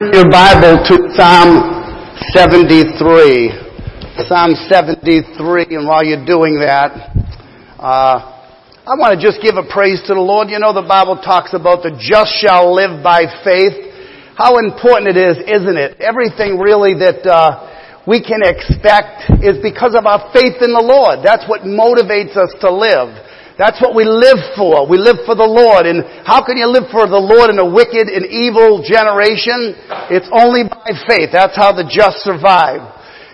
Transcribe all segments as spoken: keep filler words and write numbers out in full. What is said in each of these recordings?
Your Bible to Psalm seventy-three. Psalm seventy-three, and while you're doing that, uh, I want to just give a praise to the Lord. You know, the Bible talks about the just shall live by faith. How important it is, isn't it? Everything really that uh, we can expect is because of our faith in the Lord. That's what motivates us to live. That's what we live for. We live for the Lord. And how can you live for the Lord in a wicked and evil generation? It's only by faith. That's how the just survive.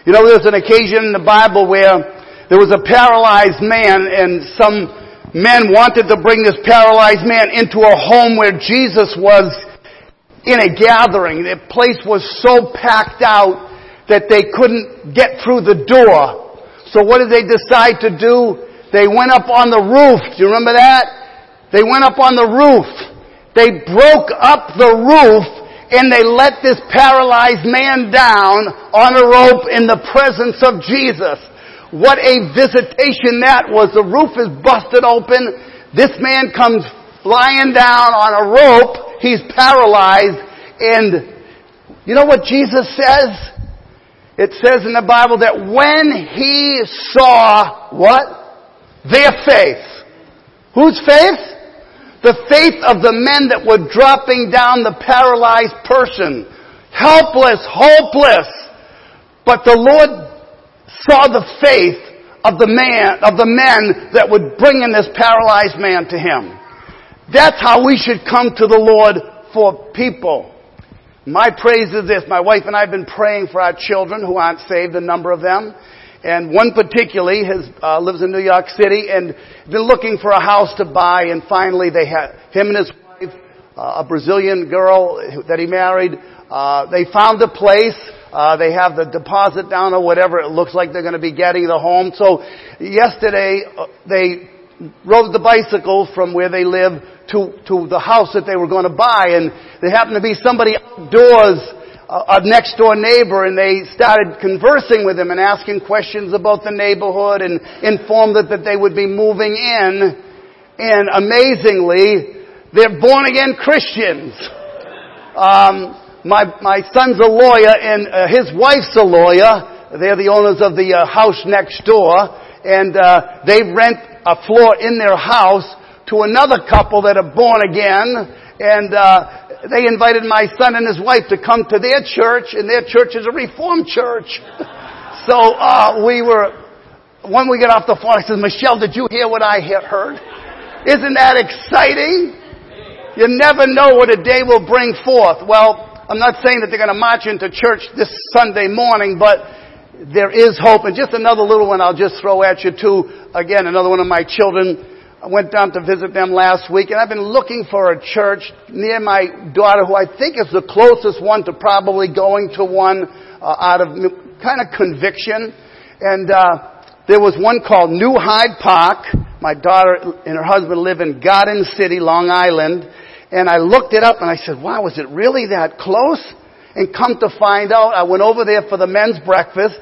You know, there's an occasion in the Bible where there was a paralyzed man, and some men wanted to bring this paralyzed man into a home where Jesus was in a gathering. The place was so packed out that they couldn't get through the door. So what did they decide to do? They went up on the roof. Do you remember that? They went up on the roof. They broke up the roof and they let this paralyzed man down on a rope in the presence of Jesus. What a visitation that was. The roof is busted open. This man comes flying down on a rope. He's paralyzed. And you know what Jesus says? It says in the Bible that when he saw what? Their faith. Whose faith? The faith of the men that were dropping down the paralyzed person. Helpless, hopeless. But the Lord saw the faith of the man, of the men that were bringing this paralyzed man to Him. That's how we should come to the Lord for people. My praise is this. My wife and I have been praying for our children who aren't saved, a number of them. And one particularly has, uh, lives in New York City, and been looking for a house to buy. And finally, they had him and his wife, uh, a Brazilian girl that he married. Uh, they found a place. Uh, they have the deposit down or whatever. It looks like they're going to be getting the home. So yesterday, uh, they rode the bicycle from where they live to to the house that they were going to buy. And there happened to be somebody outdoors, a next-door neighbor, and they started conversing with him and asking questions about the neighborhood and informed them that they would be moving in. And amazingly, they're born-again Christians. Um, my my son's a lawyer, and uh, his wife's a lawyer. They're the owners of the uh, house next door, and uh, they rent a floor in their house to another couple that are born again, and uh they invited my son and his wife to come to their church, and their church is a Reformed church. So uh we were, when we got off the phone, I said, "Michelle, did you hear what I heard? Isn't that exciting? You never know what a day will bring forth." Well, I'm not saying that they're going to march into church this Sunday morning, but there is hope. And just another little one I'll just throw at you too. Again, another one of my children. I went down to visit them last week, and I've been looking for a church near my daughter, who I think is the closest one to probably going to one uh, out of kind of conviction. And uh, there was one called New Hyde Park. My daughter and her husband live in Garden City, Long Island. And I looked it up, and I said, "Wow, is it really that close?" And come to find out, I went over there for the men's breakfast.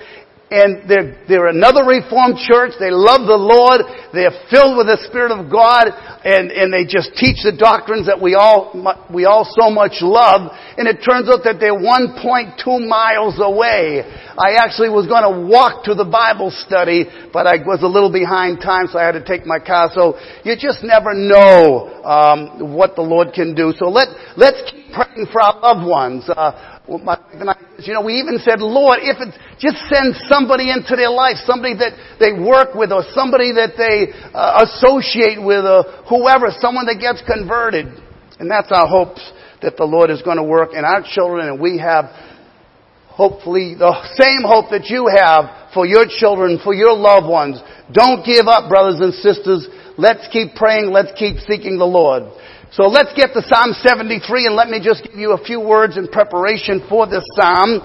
And they're, they're another Reformed church. They love the Lord. They're filled with the Spirit of God. And, and they just teach the doctrines that we all, we all so much love. And it turns out that they're one point two miles away. I actually was going to walk to the Bible study, but I was a little behind time, so I had to take my car. So you just never know, um, what the Lord can do. So let, let's keep praying for our loved ones. Uh, My, you know, we even said, "Lord, if it's just send somebody into their life, somebody that they work with, or somebody that they uh, associate with, or whoever, someone that gets converted." And that's our hopes, that the Lord is going to work in our children, and we have hopefully the same hope that you have for your children, for your loved ones. Don't give up, brothers and sisters. Let's keep praying. Let's keep seeking the Lord. So let's get to Psalm seventy-three, and let me just give you a few words in preparation for this psalm.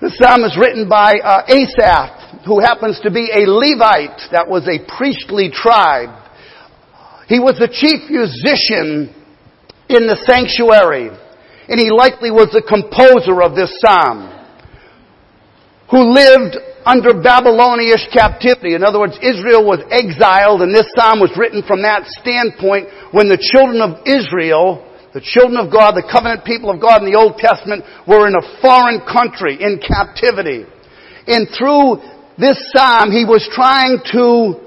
This psalm is written by uh, Asaph, who happens to be a Levite. That was a priestly tribe. He was the chief musician in the sanctuary, and he likely was the composer of this psalm, who lived under Babylonish captivity. In other words, Israel was exiled, and this psalm was written from that standpoint when the children of Israel, the The children of God, the covenant people of God in the Old Testament were in a foreign country, in captivity. And through this psalm, he was trying to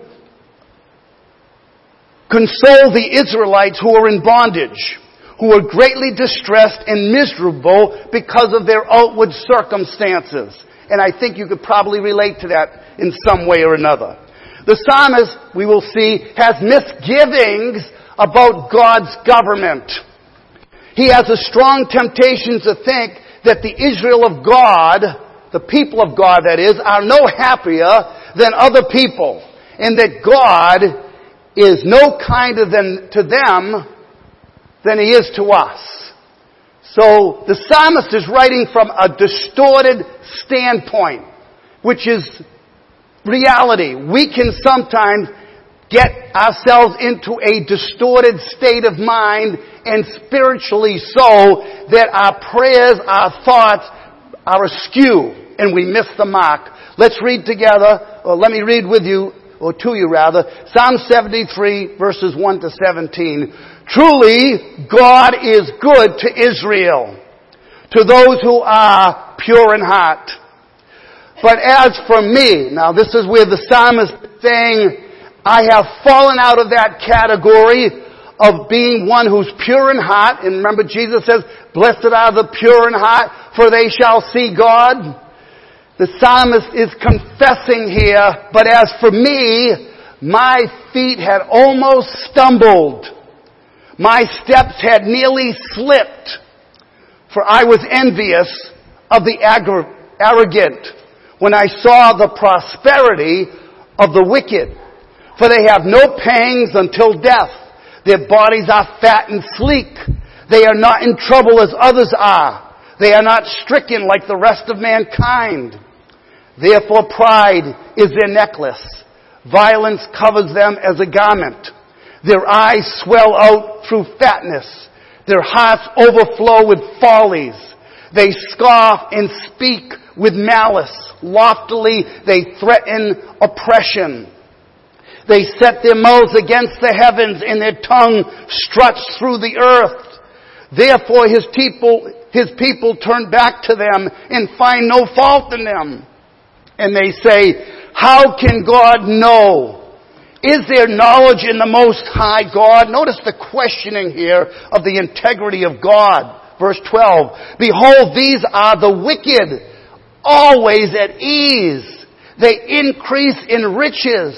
console the Israelites who were in bondage, who were greatly distressed and miserable because of their outward circumstances. And I think you could probably relate to that in some way or another. The psalmist, we will see, has misgivings about God's government. He has a strong temptation to think that the Israel of God, the people of God that is, are no happier than other people. And that God is no kinder than, to them than He is to us. So the psalmist is writing from a distorted standpoint, which is reality. We can sometimes get ourselves into a distorted state of mind, and spiritually so, that our prayers, our thoughts are askew, and we miss the mark. Let's read together, or let me read with you, or to you rather, Psalm seventy-three, verses one to seventeen. Truly, God is good to Israel, to those who are pure in heart. But as for me, now this is where the psalmist is saying, I have fallen out of that category of being one who's pure in heart. And remember Jesus says, blessed are the pure in heart, for they shall see God. The psalmist is confessing here, but as for me, my feet had almost stumbled. My steps had nearly slipped, for I was envious of the arrogant when I saw the prosperity of the wicked. For they have no pangs until death. Their bodies are fat and sleek. They are not in trouble as others are. They are not stricken like the rest of mankind. Therefore pride is their necklace. Violence covers them as a garment. Their eyes swell out through fatness. Their hearts overflow with follies. They scoff and speak with malice. Loftily they threaten oppression. They set their mouths against the heavens, and their tongue struts through the earth. Therefore his people, his people turn back to them and find no fault in them. And they say, how can God know? Is there knowledge in the Most High God? Notice the questioning here of the integrity of God. Verse twelve, behold, these are the wicked, always at ease. They increase in riches.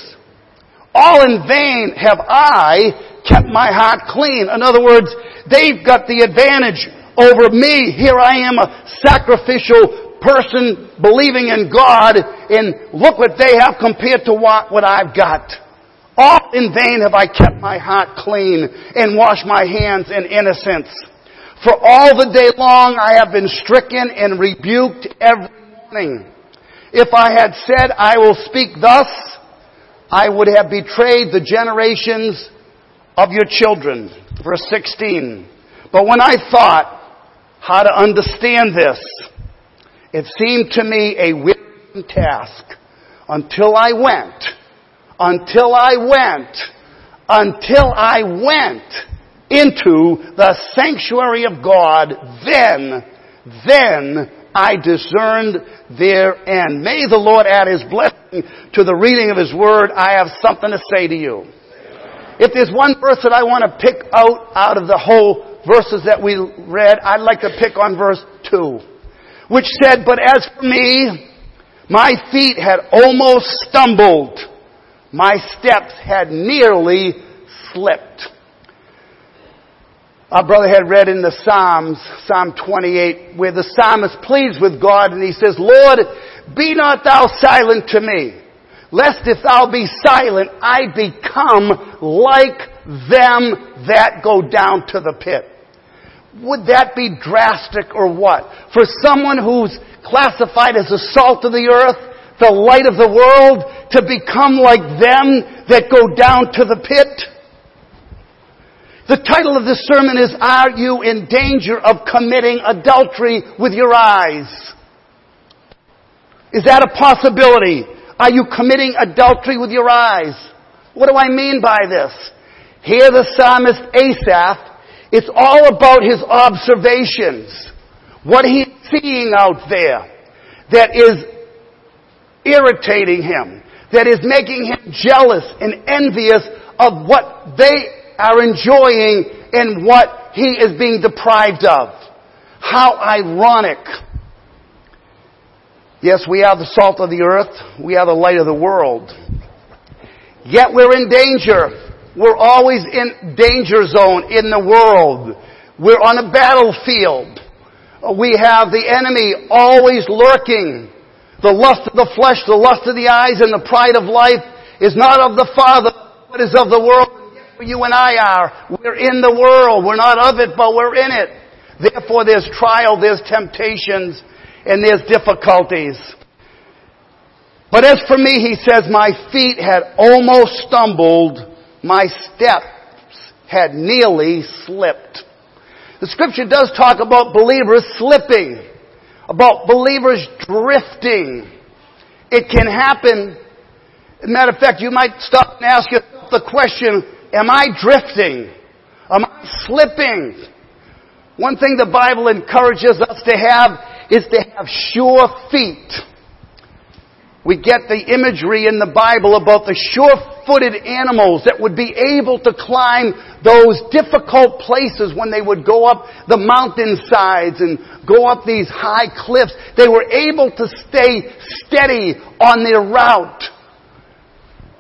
All in vain have I kept my heart clean. In other words, they've got the advantage over me. Here I am, a sacrificial person believing in God, and look what they have compared to what, what I've got. All in vain have I kept my heart clean and washed my hands in innocence. For all the day long I have been stricken and rebuked every morning. If I had said, I will speak thus, I would have betrayed the generations of your children. Verse sixteen. But when I thought how to understand this, it seemed to me a wearisome task until I went, until I went, until I went into the sanctuary of God. Then, then I discerned their end. May the Lord add His blessing to the reading of His Word. I have something to say to you. Amen. If there's one verse that I want to pick out out of the whole verses that we read, I'd like to pick on verse two, which said, but as for me, my feet had almost stumbled. My steps had nearly slipped. Our brother had read in the Psalms, Psalm twenty-eight, where the psalmist pleads with God and he says, Lord, be not thou silent to me, lest if thou be silent, I become like them that go down to the pit. Would that be drastic or what? For someone who's classified as the salt of the earth, the light of the world, to become like them that go down to the pit? The title of this sermon is, Are You in Danger of Committing Adultery with Your Eyes? Is that a possibility? Are you committing adultery with your eyes? What do I mean by this? Here the psalmist Asaph It's all about his observations. What he's seeing out there that is irritating him, that is making him jealous and envious of what they are enjoying and what he is being deprived of. How ironic. Yes, we are the salt of the earth. We are the light of the world. Yet we're in danger. We're always in danger zone in the world. We're on a battlefield. We have the enemy always lurking. The lust of the flesh, the lust of the eyes, and the pride of life is not of the Father, but is of the world. You and I are. We're in the world. We're not of it, but we're in it. Therefore, there's trial, there's temptations, and there's difficulties. But as for me, he says, my feet had almost stumbled. My steps had nearly slipped. The scripture does talk about believers slipping, about believers drifting. It can happen. As a matter of fact, you might stop and ask yourself the question, am I drifting? Am I slipping? One thing the Bible encourages us to have is to have sure feet. We get the imagery in the Bible about the sure-footed animals that would be able to climb those difficult places when they would go up the mountainsides and go up these high cliffs. They were able to stay steady on their route.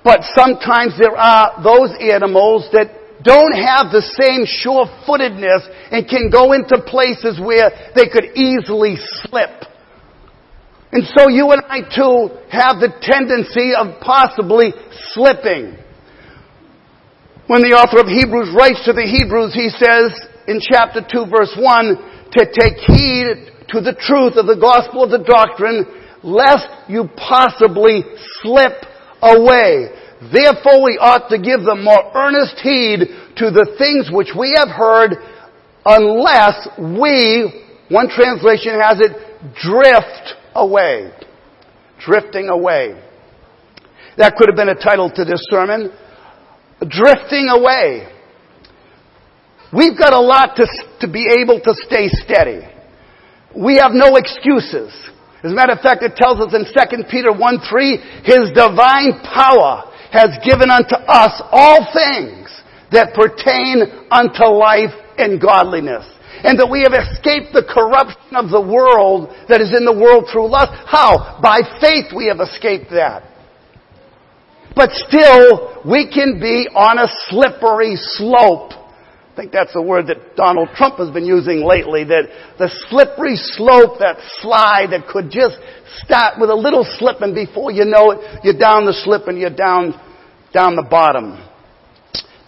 But sometimes there are those animals that don't have the same sure-footedness and can go into places where they could easily slip. And so you and I too have the tendency of possibly slipping. When the author of Hebrews writes to the Hebrews, he says in chapter two verse one, to take heed to the truth of the gospel of the doctrine, lest you possibly slip away. Therefore we ought to give them more earnest heed to the things which we have heard, unless we, one translation has it, drift away. Drifting away. That could have been a title to this sermon. Drifting away. We've got a lot to, to be able to stay steady. We have no excuses. As a matter of fact, it tells us in Second Peter one three, his divine power has given unto us all things that pertain unto life and godliness. And that we have escaped the corruption of the world that is in the world through lust. How? By faith we have escaped that. But still, we can be on a slippery slope. I think that's the word that Donald Trump has been using lately, that the slippery slope, that slide that could just start with a little slip, and before you know it, you're down the slip and you're down, down the bottom.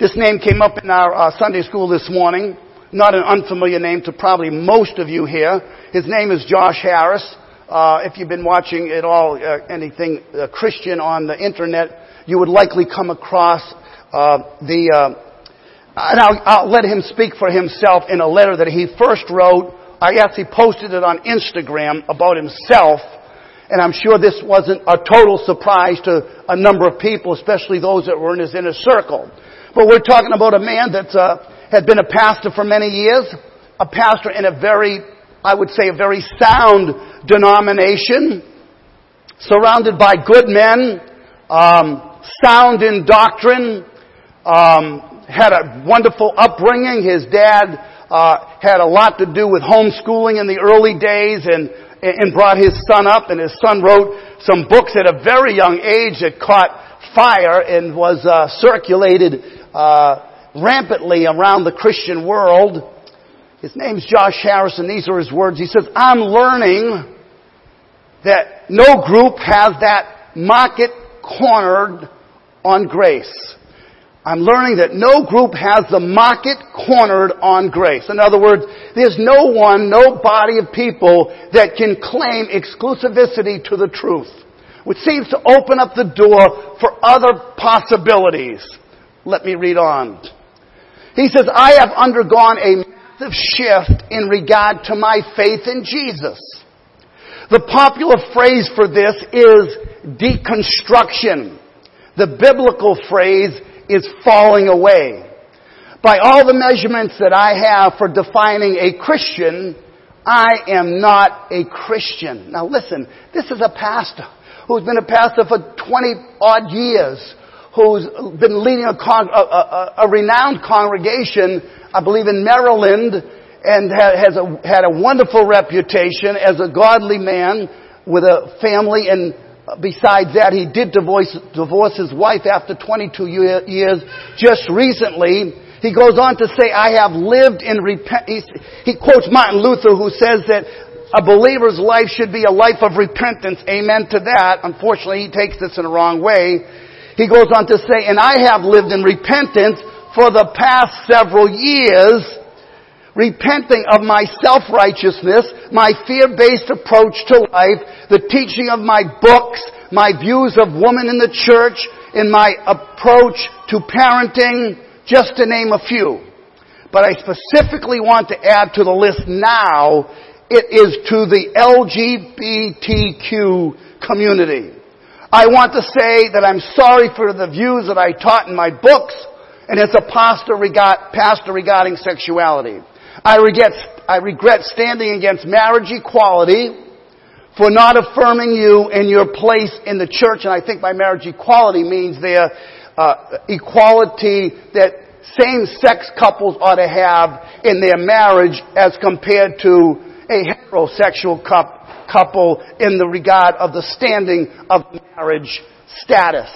This name came up in our uh, Sunday school this morning. Not an unfamiliar name to probably most of you here. His name is Josh Harris. Uh, if you've been watching at all uh, anything uh, Christian on the internet, you would likely come across uh, the... Uh, And I'll, I'll let him speak for himself in a letter that he first wrote. I actually posted it on Instagram about himself. And I'm sure this wasn't a total surprise to a number of people, especially those that were in his inner circle. But we're talking about a man that uh, had been a pastor for many years, a pastor in a very, I would say, a very sound denomination, surrounded by good men, um, sound in doctrine, um, had a wonderful upbringing. His dad uh, had a lot to do with homeschooling in the early days and, and brought his son up. And his son wrote some books at a very young age that caught fire and was uh, circulated uh, rampantly around the Christian world. His name's Josh Harris, and these are his words. He says, I'm learning that no group has that market cornered on grace. I'm learning that no group has the market cornered on grace. In other words, there's no one, no body of people that can claim exclusivity to the truth, which seems to open up the door for other possibilities. Let me read on. He says, I have undergone a massive shift in regard to my faith in Jesus. The popular phrase for this is deconstruction. The biblical phrase is falling away. by all the measurements that I have for defining a Christian, I am not a Christian. Now listen, this is a pastor who's been a pastor for twenty odd years, who's been leading a, con- a, a, a renowned congregation, I believe in Maryland, and ha- has a, had a wonderful reputation as a godly man with a family. And besides that, he did divorce, divorce his wife after twenty-two years just recently. He goes on to say, I have lived in repentance. He quotes Martin Luther, who says that a believer's life should be a life of repentance. Amen to that. Unfortunately, he takes this in the wrong way. He goes on to say, and I have lived in repentance for the past several years, repenting of my self-righteousness, my fear-based approach to life, the teaching of my books, my views of women in the church, and my approach to parenting, just to name a few. But I specifically want to add to the list now, it is to the L G B T Q community. I want to say that I'm sorry for the views that I taught in my books and as a pastor, regard, pastor regarding sexuality. I regret, I regret standing against marriage equality for not affirming you and your place in the church. And I think by marriage equality means their uh, equality that same-sex couples ought to have in their marriage as compared to a heterosexual couple. couple in the regard of the standing of marriage status.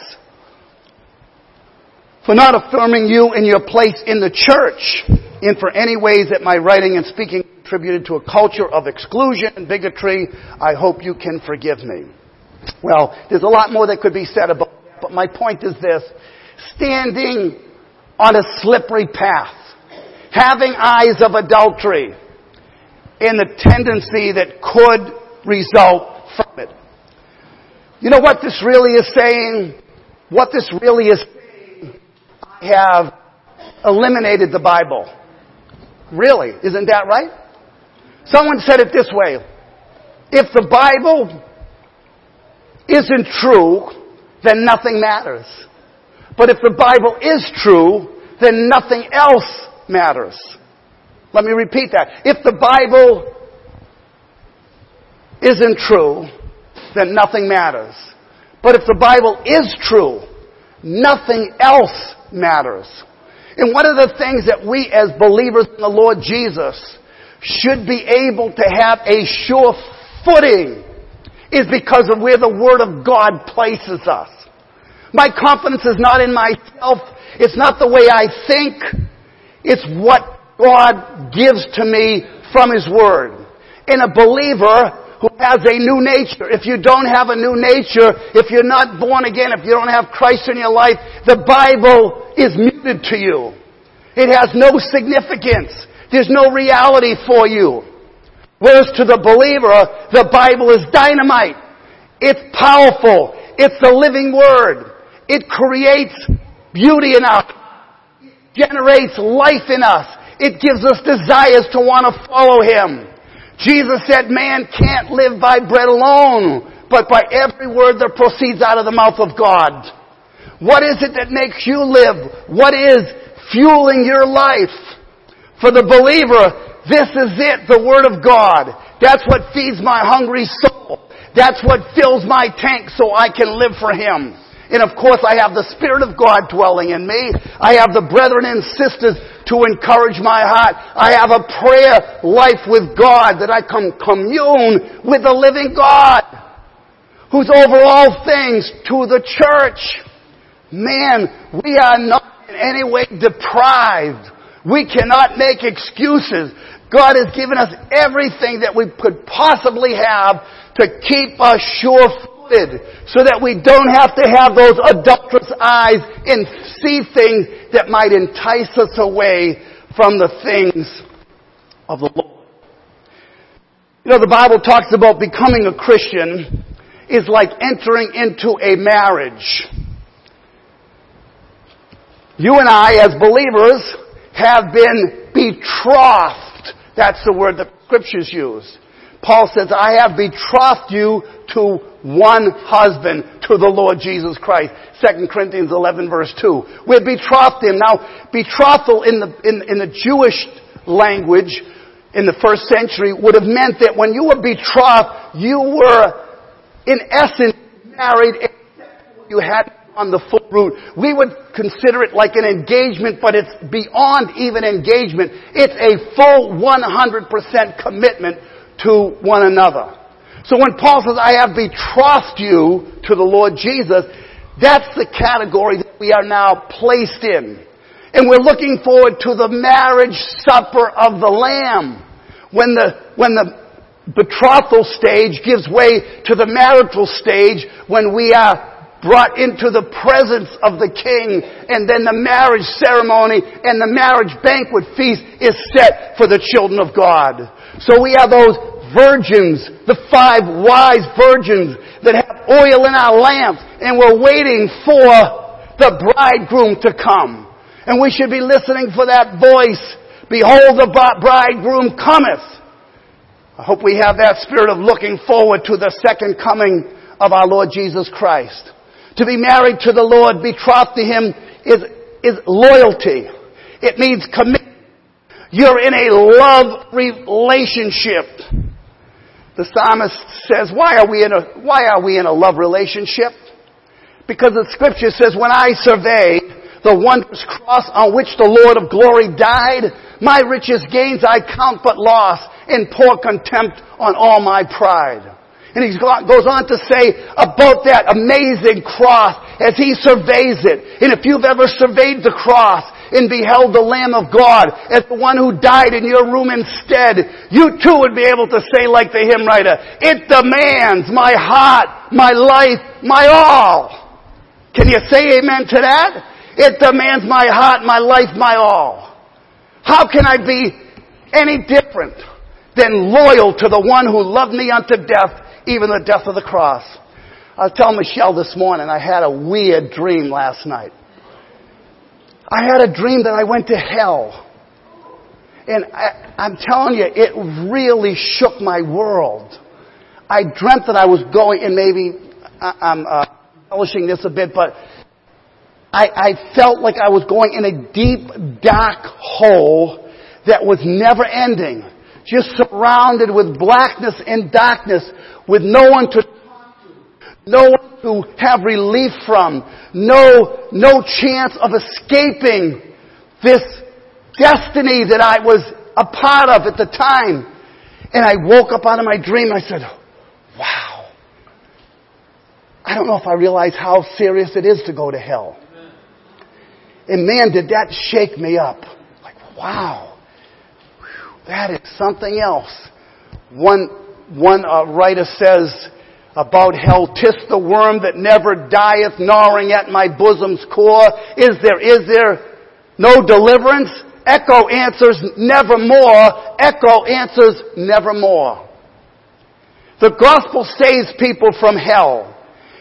For not affirming you in your place in the church, and for any ways that my writing and speaking contributed to a culture of exclusion and bigotry, I hope you can forgive me. Well, there's a lot more that could be said about that, but my point is this. Standing on a slippery path, having eyes of adultery, in the tendency that could result from it. You know what this really is saying? What this really is saying, I have eliminated the Bible. Really, isn't that right? Someone said it this way. If the Bible isn't true, then nothing matters. But if the Bible is true, then nothing else matters. Let me repeat that. If the Bible isn't true, then nothing matters. But if the Bible is true, nothing else matters. And one of the things that we as believers in the Lord Jesus should be able to have a sure footing is because of where the Word of God places us. My confidence is not in myself. It's not the way I think. It's what God gives to me from His Word. In a believer who has a new nature, if you don't have a new nature, if you're not born again, if you don't have Christ in your life, the Bible is muted to you. It has no significance. There's no reality for you. Whereas to the believer, the Bible is dynamite. It's powerful. It's the living Word. It creates beauty in us. It generates life in us. It gives us desires to want to follow Him. Jesus said, man can't live by bread alone, but by every word that proceeds out of the mouth of God. What is it that makes you live? What is fueling your life? For the believer, this is it, the Word of God. That's what feeds my hungry soul. That's what fills my tank so I can live for Him. And of course, I have the Spirit of God dwelling in me. I have the brethren and sisters to encourage my heart. I have a prayer life with God that I can commune with the living God who's over all things to the church. Man, we are not in any way deprived. We cannot make excuses. God has given us everything that we could possibly have to keep us sure so that we don't have to have those adulterous eyes and see things that might entice us away from the things of the Lord. You know, the Bible talks about becoming a Christian is like entering into a marriage. You and I, as believers, have been betrothed. That's the word the Scriptures use. Paul says, I have betrothed you to one husband, to the Lord Jesus Christ. Second Corinthians eleven verse two. We're betrothed him. Now, betrothal in the, in, in the Jewish language in the first century would have meant that when you were betrothed, you were in essence married except for what you had on the full route. We would consider it like an engagement, but it's beyond even engagement. It's a full one hundred percent commitment to one another. So when Paul says, I have betrothed you to the Lord Jesus, that's the category that we are now placed in. And we're looking forward to the marriage supper of the Lamb. When the, when the betrothal stage gives way to the marital stage, when we are brought into the presence of the King, and then the marriage ceremony and the marriage banquet feast is set for the children of God. So we are those virgins, the five wise virgins that have oil in our lamps, and we're waiting for the bridegroom to come. And we should be listening for that voice. Behold, the bridegroom cometh. I hope we have that spirit of looking forward to the second coming of our Lord Jesus Christ. To be married to the Lord, betrothed to Him, is, is loyalty. It means commitment. You're in a love relationship. The psalmist says, why are we in a, why are we in a love relationship? Because the scripture says, when I survey the wondrous cross on which the Lord of glory died, my richest gains I count but loss, and pour contempt on all my pride. And he goes on to say about that amazing cross as he surveys it. And if you've ever surveyed the cross and beheld the Lamb of God as the one who died in your room instead, you too would be able to say like the hymn writer, it demands my heart, my life, my all. Can you say amen to that? It demands my heart, my life, my all. How can I be any different than loyal to the one who loved me unto death, even the death of the cross? I was telling Michelle this morning, I had a weird dream last night. I had a dream that I went to hell. And I, I'm telling you, it really shook my world. I dreamt that I was going, and maybe I, I'm uh, embellishing this a bit, but I, I felt like I was going in a deep, dark hole that was never ending. Just surrounded with blackness and darkness, with no one to talk to, no one to have relief from, no, no chance of escaping this destiny that I was a part of at the time. And I woke up out of my dream and I said, wow, I don't know if I realize how serious it is to go to hell. And man, did that shake me up. Like, wow. That is something else. One one uh, writer says about hell, "'Tis the worm that never dieth, gnawing at my bosom's core. Is there, is there no deliverance?" Echo answers, "Nevermore." Echo answers, "Nevermore." The gospel saves people from hell.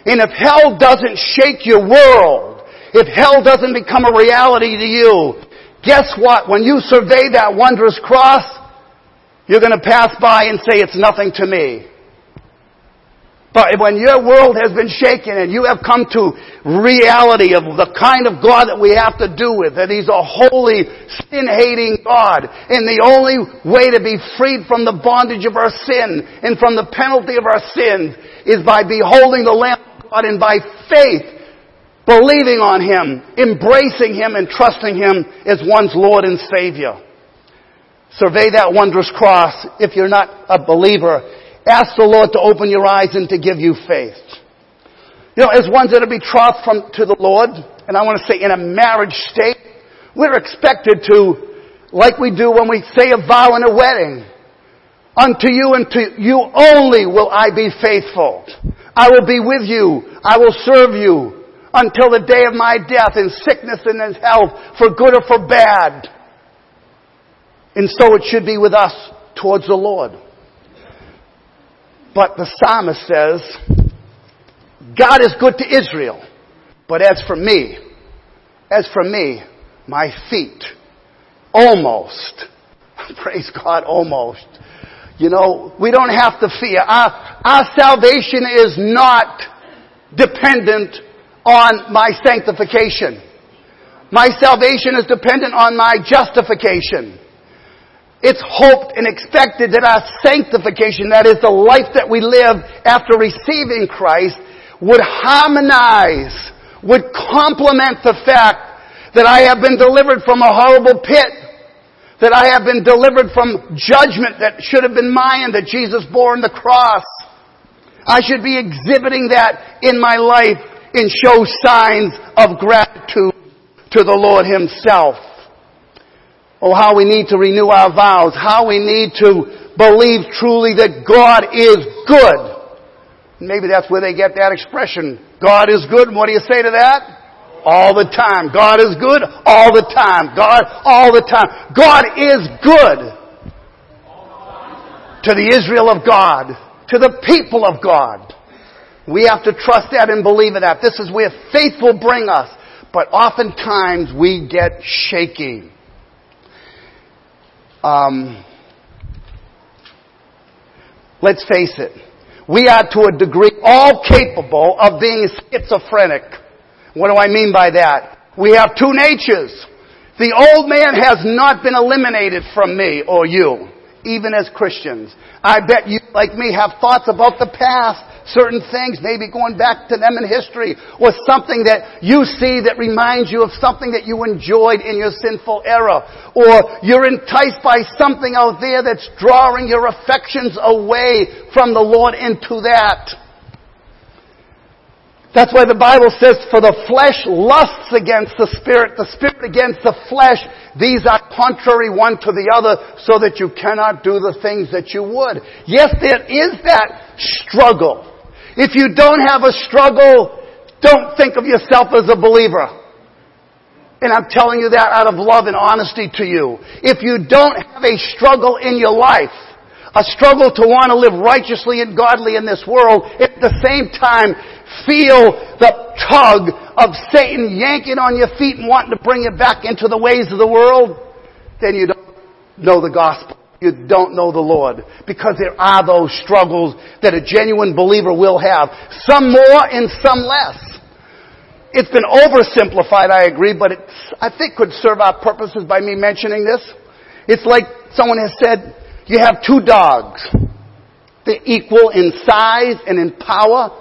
And if hell doesn't shake your world, if hell doesn't become a reality to you, guess what? When you survey that wondrous cross, you're going to pass by and say, it's nothing to me. But when your world has been shaken and you have come to reality of the kind of God that we have to do with, that He's a holy, sin-hating God, and the only way to be freed from the bondage of our sin and from the penalty of our sins is by beholding the Lamb of God and by faith, believing on Him, embracing Him, and trusting Him as one's Lord and Savior. Survey that wondrous cross. If you're not a believer, ask the Lord to open your eyes and to give you faith. You know, as ones that are betrothed from, to the Lord, and I want to say in a marriage state, we're expected to, like we do when we say a vow in a wedding, unto you and to you only will I be faithful. I will be with you. I will serve you until the day of my death, in sickness and in health, for good or for bad. And so it should be with us towards the Lord. But the psalmist says, God is good to Israel, but as for me, as for me, my feet, almost, praise God, almost, You know, we don't have to fear. Our, our salvation is not dependent on my sanctification. My salvation is dependent on my justification. It's hoped and expected that our sanctification, that is the life that we live after receiving Christ, would harmonize, would complement the fact that I have been delivered from a horrible pit, that I have been delivered from judgment that should have been mine, that Jesus bore on the cross. I should be exhibiting that in my life and show signs of gratitude to the Lord Himself. Oh, how we need to renew our vows. How we need to believe truly that God is good. Maybe that's where they get that expression. God is good. And what do you say to that? All the time. God is good all the time. God, all the time. God is good to the Israel of God, to the people of God. We have to trust that and believe in that. This is where faith will bring us. But oftentimes we get shaky. Um, let's face it. We are to a degree all capable of being schizophrenic. What do I mean by that? We have two natures. The old man has not been eliminated from me or you, even as Christians. I bet you, like me, have thoughts about the past. Certain things, maybe going back to them in history, or something that you see that reminds you of something that you enjoyed in your sinful era. Or you're enticed by something out there that's drawing your affections away from the Lord into that. That's why the Bible says, for the flesh lusts against the spirit, the spirit against the flesh. These are contrary one to the other, so that you cannot do the things that you would. Yes, there is that struggle. If you don't have a struggle, don't think of yourself as a believer. And I'm telling you that out of love and honesty to you. If you don't have a struggle in your life, a struggle to want to live righteously and godly in this world, at the same time feel the tug of Satan yanking on your feet and wanting to bring you back into the ways of the world, then you don't know the gospel. You don't know the Lord, because there are those struggles that a genuine believer will have. Some more and some less. It's been oversimplified, I agree, but it, I think, could serve our purposes by me mentioning this. It's like someone has said, you have two dogs. They're equal in size and in power.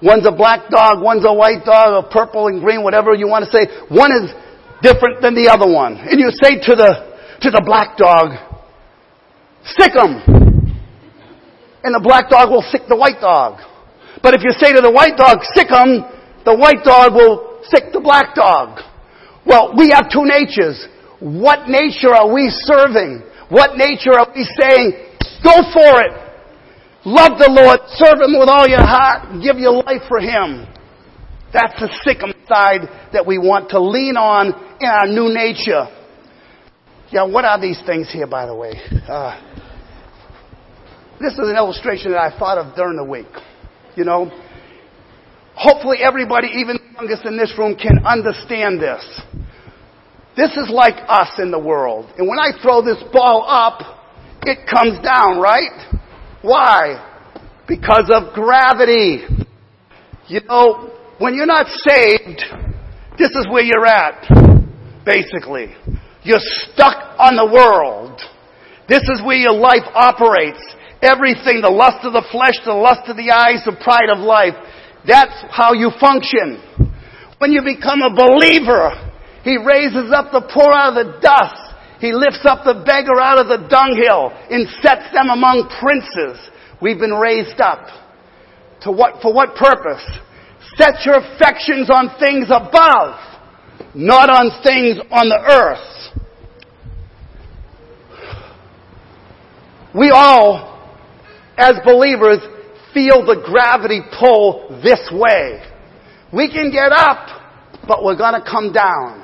One's a black dog, one's a white dog, or purple and green, whatever you want to say. One is different than the other one. And you say to the, to the black dog, "Sick 'em," and the black dog will sick the white dog. But if you say to the white dog, "Sick 'em," the white dog will sick the black dog. Well, we have two natures. What nature are we serving? What nature are we saying, go for it? Love the Lord, serve Him with all your heart, and give your life for Him. That's the sick 'em side that we want to lean on in our new nature. Yeah, what are these things here, by the way? Uh, this is an illustration that I thought of during the week. You know, hopefully everybody, even the youngest in this room, can understand this. This is like us in the world. And when I throw this ball up, it comes down, right? Why? Because of gravity. You know, when you're not saved, this is where you're at, basically. You're stuck on the world. This is where your life operates. Everything, the lust of the flesh, the lust of the eyes, the pride of life. That's how you function. When you become a believer, He raises up the poor out of the dust. He lifts up the beggar out of the dunghill and sets them among princes. We've been raised up. To what? For what purpose? Set your affections on things above, not on things on the earth. We all, as believers, feel the gravity pull this way. We can get up, but we're going to come down.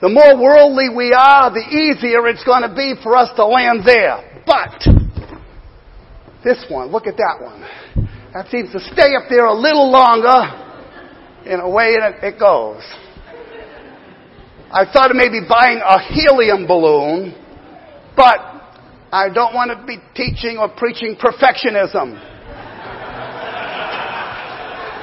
The more worldly we are, the easier it's going to be for us to land there. But this one, look at that one. That seems to stay up there a little longer, and away it goes. I thought of maybe buying a helium balloon, but I don't want to be teaching or preaching perfectionism.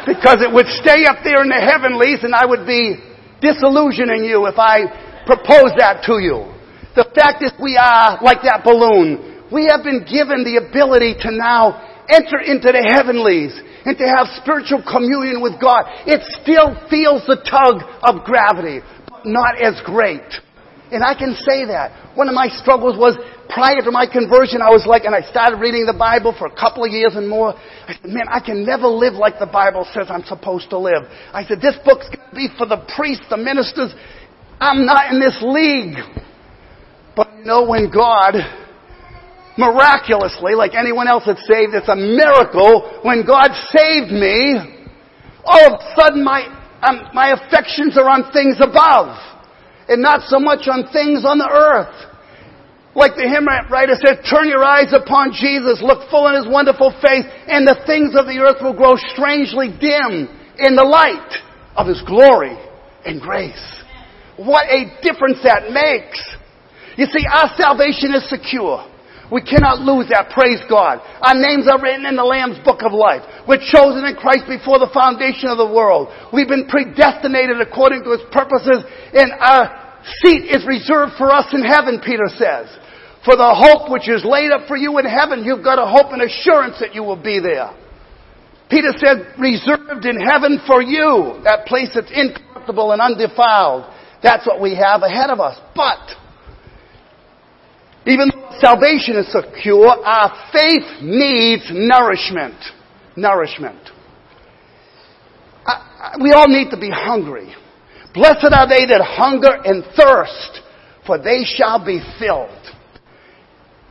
Because it would stay up there in the heavenlies, and I would be disillusioning you if I proposed that to you. The fact is, we are like that balloon. We have been given the ability to now enter into the heavenlies and to have spiritual communion with God. It still feels the tug of gravity, but not as great. And I can say that. One of my struggles was, prior to my conversion, I was like, and I started reading the Bible for a couple of years and more. I said, man, I can never live like the Bible says I'm supposed to live. I said, this book's going to be for the priests, the ministers. I'm not in this league. But you know, when God, miraculously, like anyone else that's saved, it's a miracle. When God saved me, all of a sudden my, um, my affections are on things above. And not so much on things on the earth. Like the hymn writer said, turn your eyes upon Jesus, look full in His wonderful face, and the things of the earth will grow strangely dim in the light of His glory and grace. What a difference that makes. You see, our salvation is secure. We cannot lose that. Praise God. Our names are written in the Lamb's Book of Life. We're chosen in Christ before the foundation of the world. We've been predestinated according to His purposes, and our seat is reserved for us in heaven, Peter says. For the hope which is laid up for you in heaven, you've got a hope and assurance that you will be there. Peter said, reserved in heaven for you, that place that's incorruptible and undefiled. That's what we have ahead of us. But even though salvation is secure, our faith needs nourishment. Nourishment. I, I, we all need to be hungry. Blessed are they that hunger and thirst, for they shall be filled.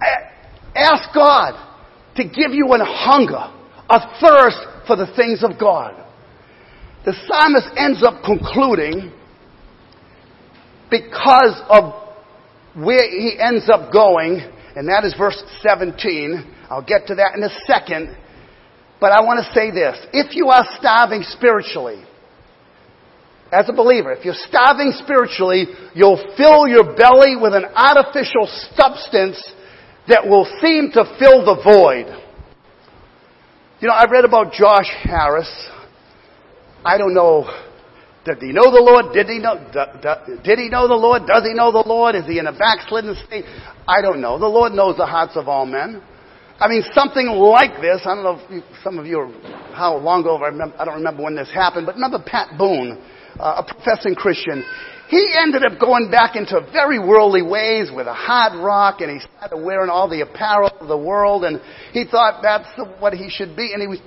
I, ask God to give you a hunger, a thirst for the things of God. The psalmist ends up concluding, because of where he ends up going, and that is verse seventeen. I'll get to that in a second. But I want to say this. If you are starving spiritually, as a believer, if you're starving spiritually, you'll fill your belly with an artificial substance that will seem to fill the void. You know, I read about Josh Harris. I don't know. Did he know the Lord? Did he know, did he know the Lord? Does he know the Lord? Is he in a backslidden state? I don't know. The Lord knows the hearts of all men. I mean, something like this. I don't know if you, some of you are, how long ago, I, remember, I don't remember when this happened, but remember Pat Boone, uh, a professing Christian. He ended up going back into very worldly ways with a hard rock, and he started wearing all the apparel of the world, and he thought that's what he should be, and he was...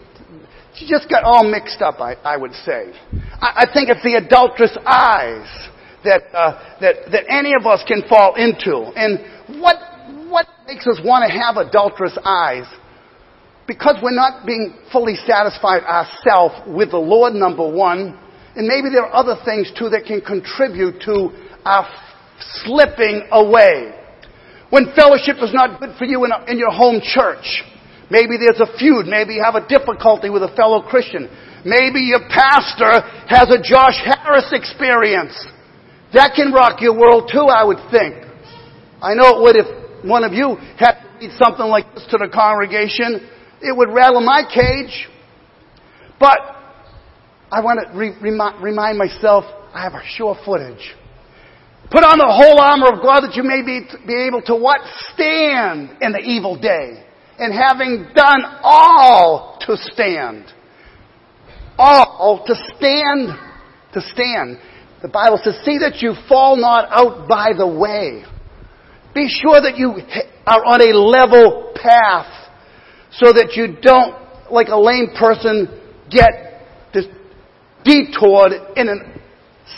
She just got all mixed up, I, I would say. I, I think it's the adulterous eyes that, uh, that that any of us can fall into. And what what makes us want to have adulterous eyes? Because we're not being fully satisfied ourselves with the Lord, number one. And maybe there are other things, too, that can contribute to our slipping away. When fellowship is not good for you in, in your home church, maybe there's a feud. Maybe you have a difficulty with a fellow Christian. Maybe your pastor has a Josh Harris experience. That can rock your world too, I would think. I know it would if one of you had to read something like this to the congregation. It would rattle my cage. But I want to re- remi- remind myself, I have a sure footage. Put on the whole armor of God that you may be, t- be able to what? Stand in the evil day. And having done all to stand. All to stand. To stand. The Bible says, see that you fall not out by the way. Be sure that you are on a level path so that you don't, like a lame person, get detoured in a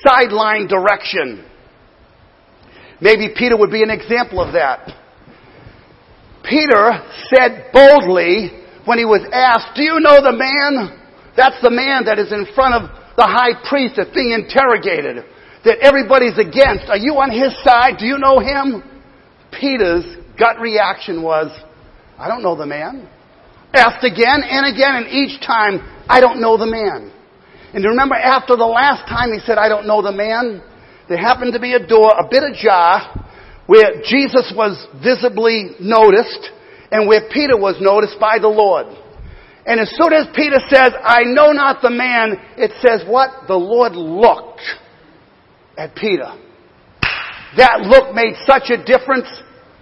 sideline direction. Maybe Peter would be an example of that. Peter said boldly when he was asked, do you know the man? That's the man that is in front of the high priest that's being interrogated, that everybody's against. Are you on his side? Do you know him? Peter's gut reaction was, I don't know the man. Asked again and again, and each time, I don't know the man. And you remember after the last time he said, I don't know the man, there happened to be a door a bit ajar where Jesus was visibly noticed and where Peter was noticed by the Lord. And as soon as Peter says, I know not the man, it says what? The Lord looked at Peter. That look made such a difference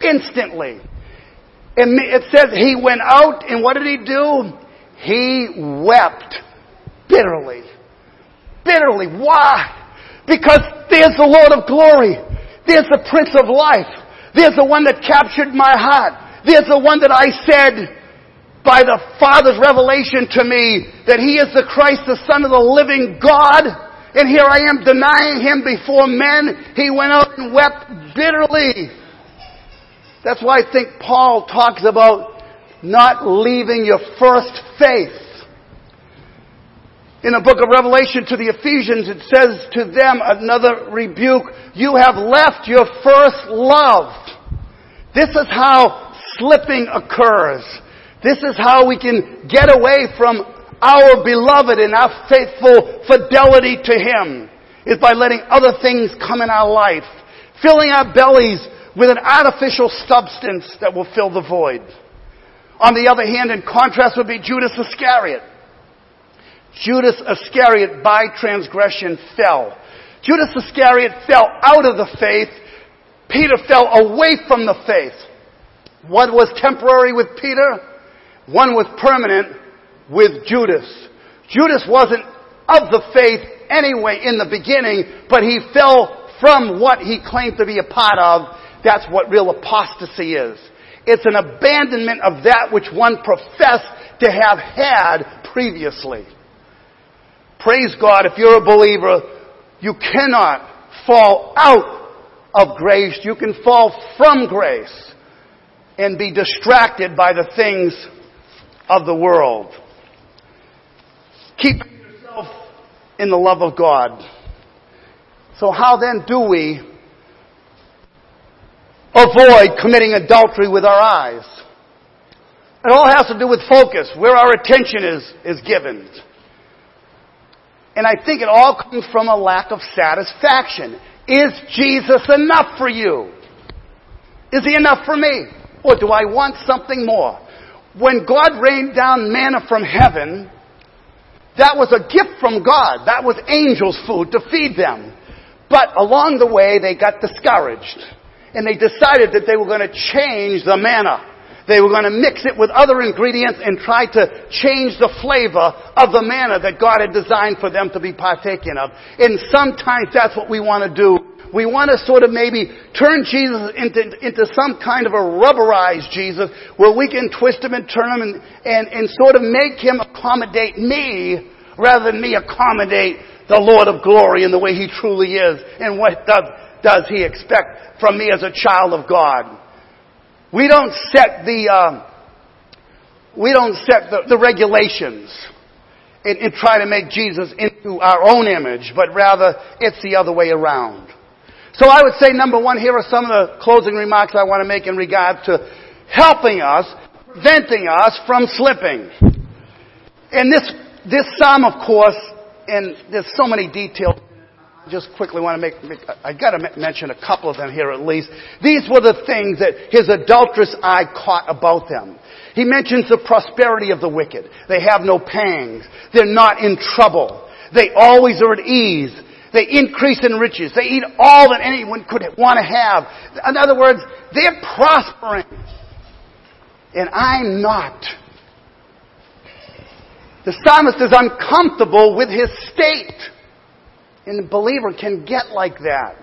instantly. And it says he went out, and what did he do? He wept bitterly. Bitterly. Why? Because there's the Lord of glory. There's the Prince of life. There's the one that captured my heart. There's the one that I said by the Father's revelation to me that he is the Christ, the Son of the living God. And here I am denying him before men. He went out and wept bitterly. That's why I think Paul talks about not leaving your first faith. In the book of Revelation to the Ephesians, it says to them, another rebuke, you have left your first love. This is how slipping occurs. This is how we can get away from our beloved and our faithful fidelity to him is by letting other things come in our life, filling our bellies with an artificial substance that will fill the void. On the other hand, in contrast would be Judas Iscariot. Judas Iscariot by transgression fell. Judas Iscariot fell out of the faith. Peter fell away from the faith. One was temporary with Peter, one was permanent with Judas. Judas wasn't of the faith anyway in the beginning, but he fell from what he claimed to be a part of. That's what real apostasy is. It's an abandonment of that which one professed to have had previously. Praise God, if you're a believer, you cannot fall out of grace. You can fall from grace and be distracted by the things of the world. Keep yourself in the love of God. So how then do we avoid committing adultery with our eyes? It all has to do with focus, where our attention is, is given. And I think it all comes from a lack of satisfaction. Is Jesus enough for you? Is he enough for me? Or do I want something more? When God rained down manna from heaven, that was a gift from God. That was angels' food to feed them. But along the way, they got discouraged. And they decided that they were going to change the manna. They were going to mix it with other ingredients and try to change the flavor of the manna that God had designed for them to be partaking of. And sometimes that's what we want to do. We want to sort of maybe turn Jesus into, into some kind of a rubberized Jesus where we can twist him and turn him and, and, and sort of make him accommodate me rather than me accommodate the Lord of glory in the way he truly is and what does, does he expect from me as a child of God. We don't set the, uh, we don't set the, the regulations and, and try to make Jesus into our own image, but rather it's the other way around. So I would say, number one, here are some of the closing remarks I want to make in regard to helping us, preventing us from slipping. And this this psalm, of course, and there's so many details. I just quickly want to make, make I got to mention a couple of them here at least. These were the things that his adulterous eye caught about them. He mentions the prosperity of the wicked. They have no pangs. They're not in trouble. They always are at ease. They increase in riches. They eat all that anyone could want to have. In other words, they're prospering. And I'm not. The psalmist is uncomfortable with his state. And the believer can get like that.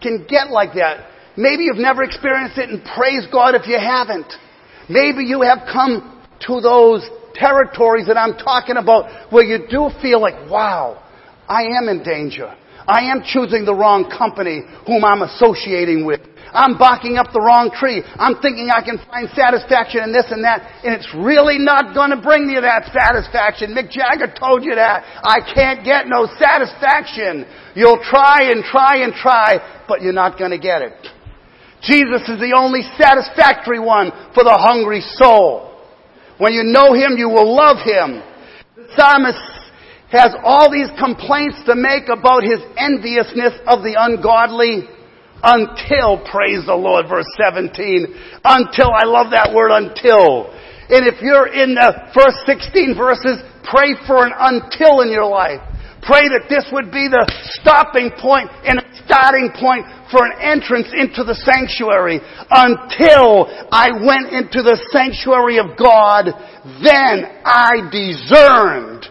Can get like that. Maybe you've never experienced it, and praise God if you haven't. Maybe you have come to those territories that I'm talking about where you do feel like, wow, I am in danger. I am choosing the wrong company whom I'm associating with. I'm barking up the wrong tree. I'm thinking I can find satisfaction in this and that, and it's really not going to bring me that satisfaction. Mick Jagger told you that. I can't get no satisfaction. You'll try and try and try, but you're not going to get it. Jesus is the only satisfactory one for the hungry soul. When you know him, you will love him. The psalmist has all these complaints to make about his enviousness of the ungodly, Until, praise the Lord, verse seventeen. Until, I love that word, until. And if you're in the first sixteen verses, pray for an until in your life. Pray that this would be the stopping point and a starting point for an entrance into the sanctuary. Until I went into the sanctuary of God, then I discerned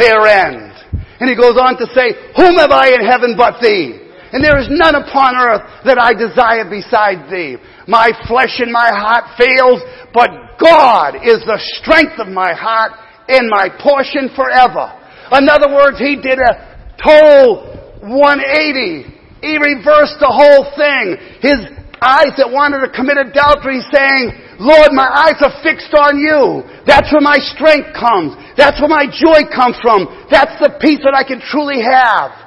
their end. And he goes on to say, whom have I in heaven but thee? And there is none upon earth that I desire beside thee. My flesh and my heart fails, but God is the strength of my heart and my portion forever. In other words, he did a total one eighty. He reversed the whole thing. His eyes that wanted to commit adultery, saying, Lord, my eyes are fixed on you. That's where my strength comes. That's where my joy comes from. That's the peace that I can truly have.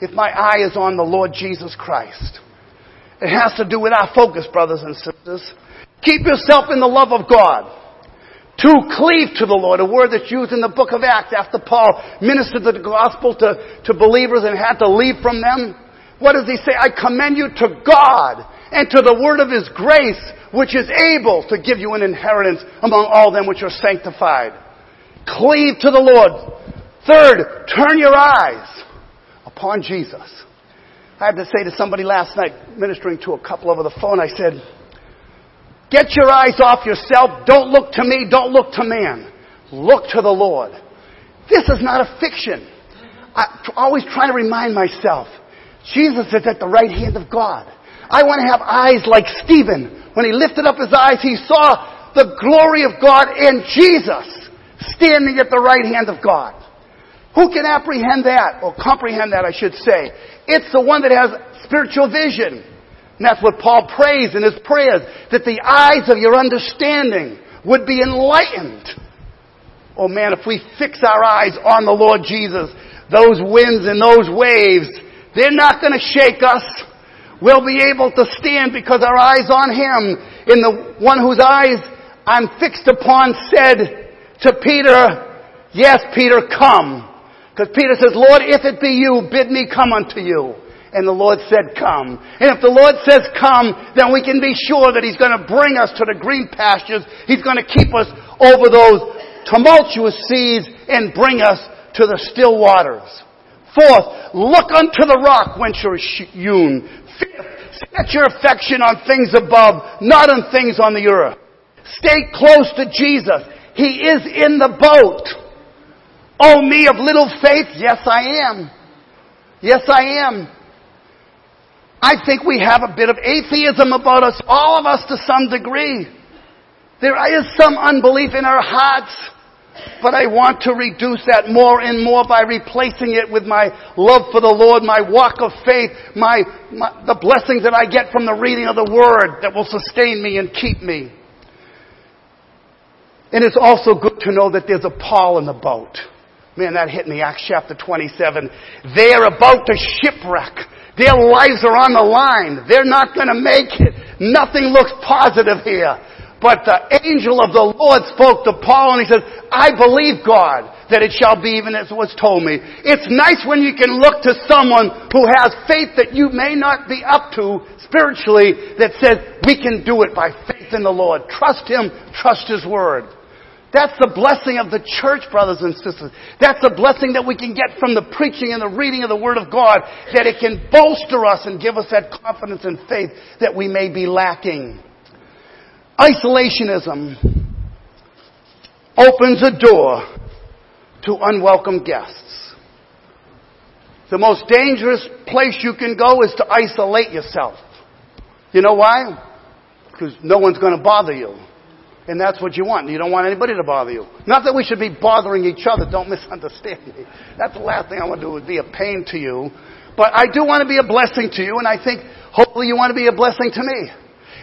If my eye is on the Lord Jesus Christ. It has to do with our focus, brothers and sisters. Keep yourself in the love of God. To cleave to the Lord, a word that's used in the book of Acts after Paul ministered the gospel to, to believers and had to leave from them. What does he say? I commend you to God and to the word of His grace, which is able to give you an inheritance among all them which are sanctified. Cleave to the Lord. Third, turn your eyes upon Jesus. I had to say to somebody last night, ministering to a couple over the phone, I said, get your eyes off yourself. Don't look to me. Don't look to man. Look to the Lord. This is not a fiction. I always try to remind myself, Jesus is at the right hand of God. I want to have eyes like Stephen. When he lifted up his eyes, he saw the glory of God and Jesus standing at the right hand of God. Who can apprehend that, or comprehend that, I should say? It's the one that has spiritual vision. And that's what Paul prays in his prayers, that the eyes of your understanding would be enlightened. Oh man, if we fix our eyes on the Lord Jesus, those winds and those waves, they're not going to shake us. We'll be able to stand because our eyes on Him. And the one whose eyes I'm fixed upon said to Peter, yes, Peter, come. Because Peter says, Lord, if it be you, bid me come unto you. And the Lord said, come. And if the Lord says, come, then we can be sure that He's going to bring us to the green pastures. He's going to keep us over those tumultuous seas and bring us to the still waters. Fourth, look unto the rock whence you're hewn. Fifth, set your affection on things above, not on things on the earth. Stay close to Jesus. He is in the boat. Oh, me of little faith. Yes, I am. Yes, I am. I think we have a bit of atheism about us, all of us to some degree. There is some unbelief in our hearts. But I want to reduce that more and more by replacing it with my love for the Lord, my walk of faith, my, my the blessings that I get from the reading of the Word that will sustain me and keep me. And it's also good to know that there's a Paul in the boat. Man, that hit me, Acts chapter twenty-seven. They're about to shipwreck. Their lives are on the line. They're not going to make it. Nothing looks positive here. But the angel of the Lord spoke to Paul and he says, I believe, God, that it shall be even as it was told me. It's nice when you can look to someone who has faith that you may not be up to spiritually that says, we can do it by faith in the Lord. Trust Him. Trust His Word. That's the blessing of the church, brothers and sisters. That's the blessing that we can get from the preaching and the reading of the Word of God, that it can bolster us and give us that confidence and faith that we may be lacking. Isolationism opens a door to unwelcome guests. The most dangerous place you can go is to isolate yourself. You know why? Because no one's going to bother you. And that's what you want. You don't want anybody to bother you. Not that we should be bothering each other. Don't misunderstand me. That's the last thing I want to do is be a pain to you. But I do want to be a blessing to you. And I think hopefully you want to be a blessing to me.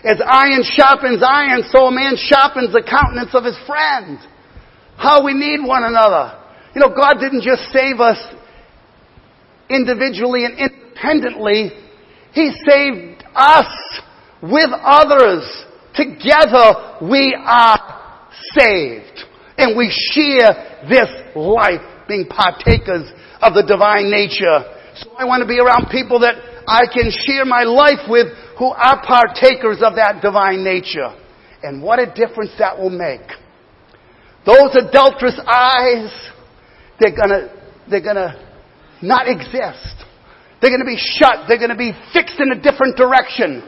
As iron sharpens iron, so a man sharpens the countenance of his friend. How we need one another. You know, God didn't just save us individually and independently. He saved us with others. Together we are saved. And we share this life being partakers of the divine nature. So I want to be around people that I can share my life with who are partakers of that divine nature. And what a difference that will make. Those adulterous eyes, they're gonna, they're gonna not exist. They're gonna be shut. They're gonna be fixed in a different direction.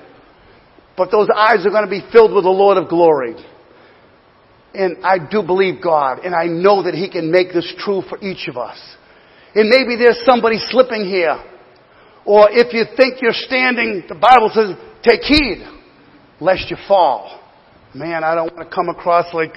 But those eyes are gonna be filled with the Lord of glory. And I do believe God, and I know that He can make this true for each of us. And maybe there's somebody slipping here. Or if you think you're standing, the Bible says, take heed, lest you fall. Man, I don't want to come across like,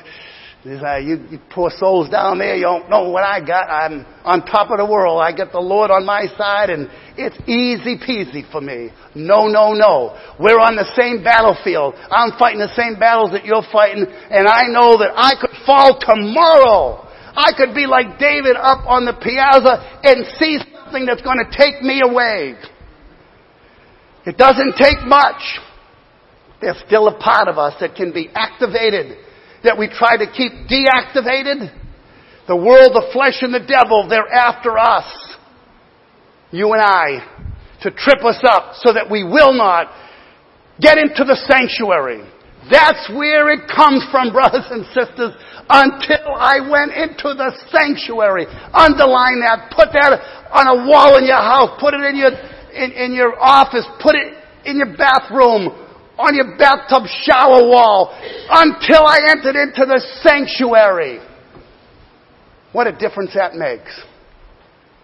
you, you poor souls down there, you don't know what I got. I'm on top of the world. I got the Lord on my side, and it's easy peasy for me. No, no, no. We're on the same battlefield. I'm fighting the same battles that you're fighting, and I know that I could fall tomorrow. I could be like David up on the piazza and see something that's going to take me away. It doesn't take much. There's still a part of us that can be activated, that we try to keep deactivated. The world, the flesh, and the devil, they're after us, you and I, to trip us up so that we will not get into the sanctuary. That's where it comes from, brothers and sisters. Until I went into the sanctuary. Underline that. Put that on a wall in your house. Put it in your in, in your office. Put it in your bathroom. On your bathtub shower wall. Until I entered into the sanctuary. What a difference that makes.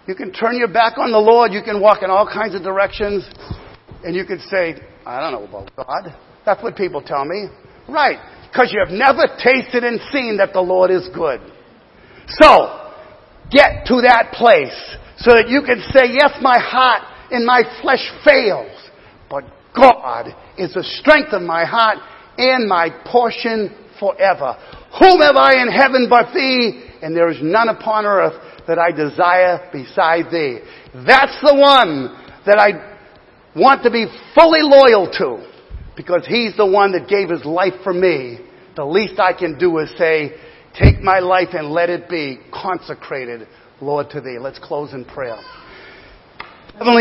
You can turn your back on the Lord. You can walk in all kinds of directions. And you can say, I don't know about God. That's what people tell me. Right. Because you have never tasted and seen that the Lord is good. So, get to that place so that you can say, yes, my heart and my flesh fails, but God is the strength of my heart and my portion forever. Whom have I in heaven but thee? And there is none upon earth that I desire beside thee. That's the one that I want to be fully loyal to. Because He's the one that gave His life for me. The least I can do is say, take my life and let it be consecrated, Lord, to Thee. Let's close in prayer. Heavenly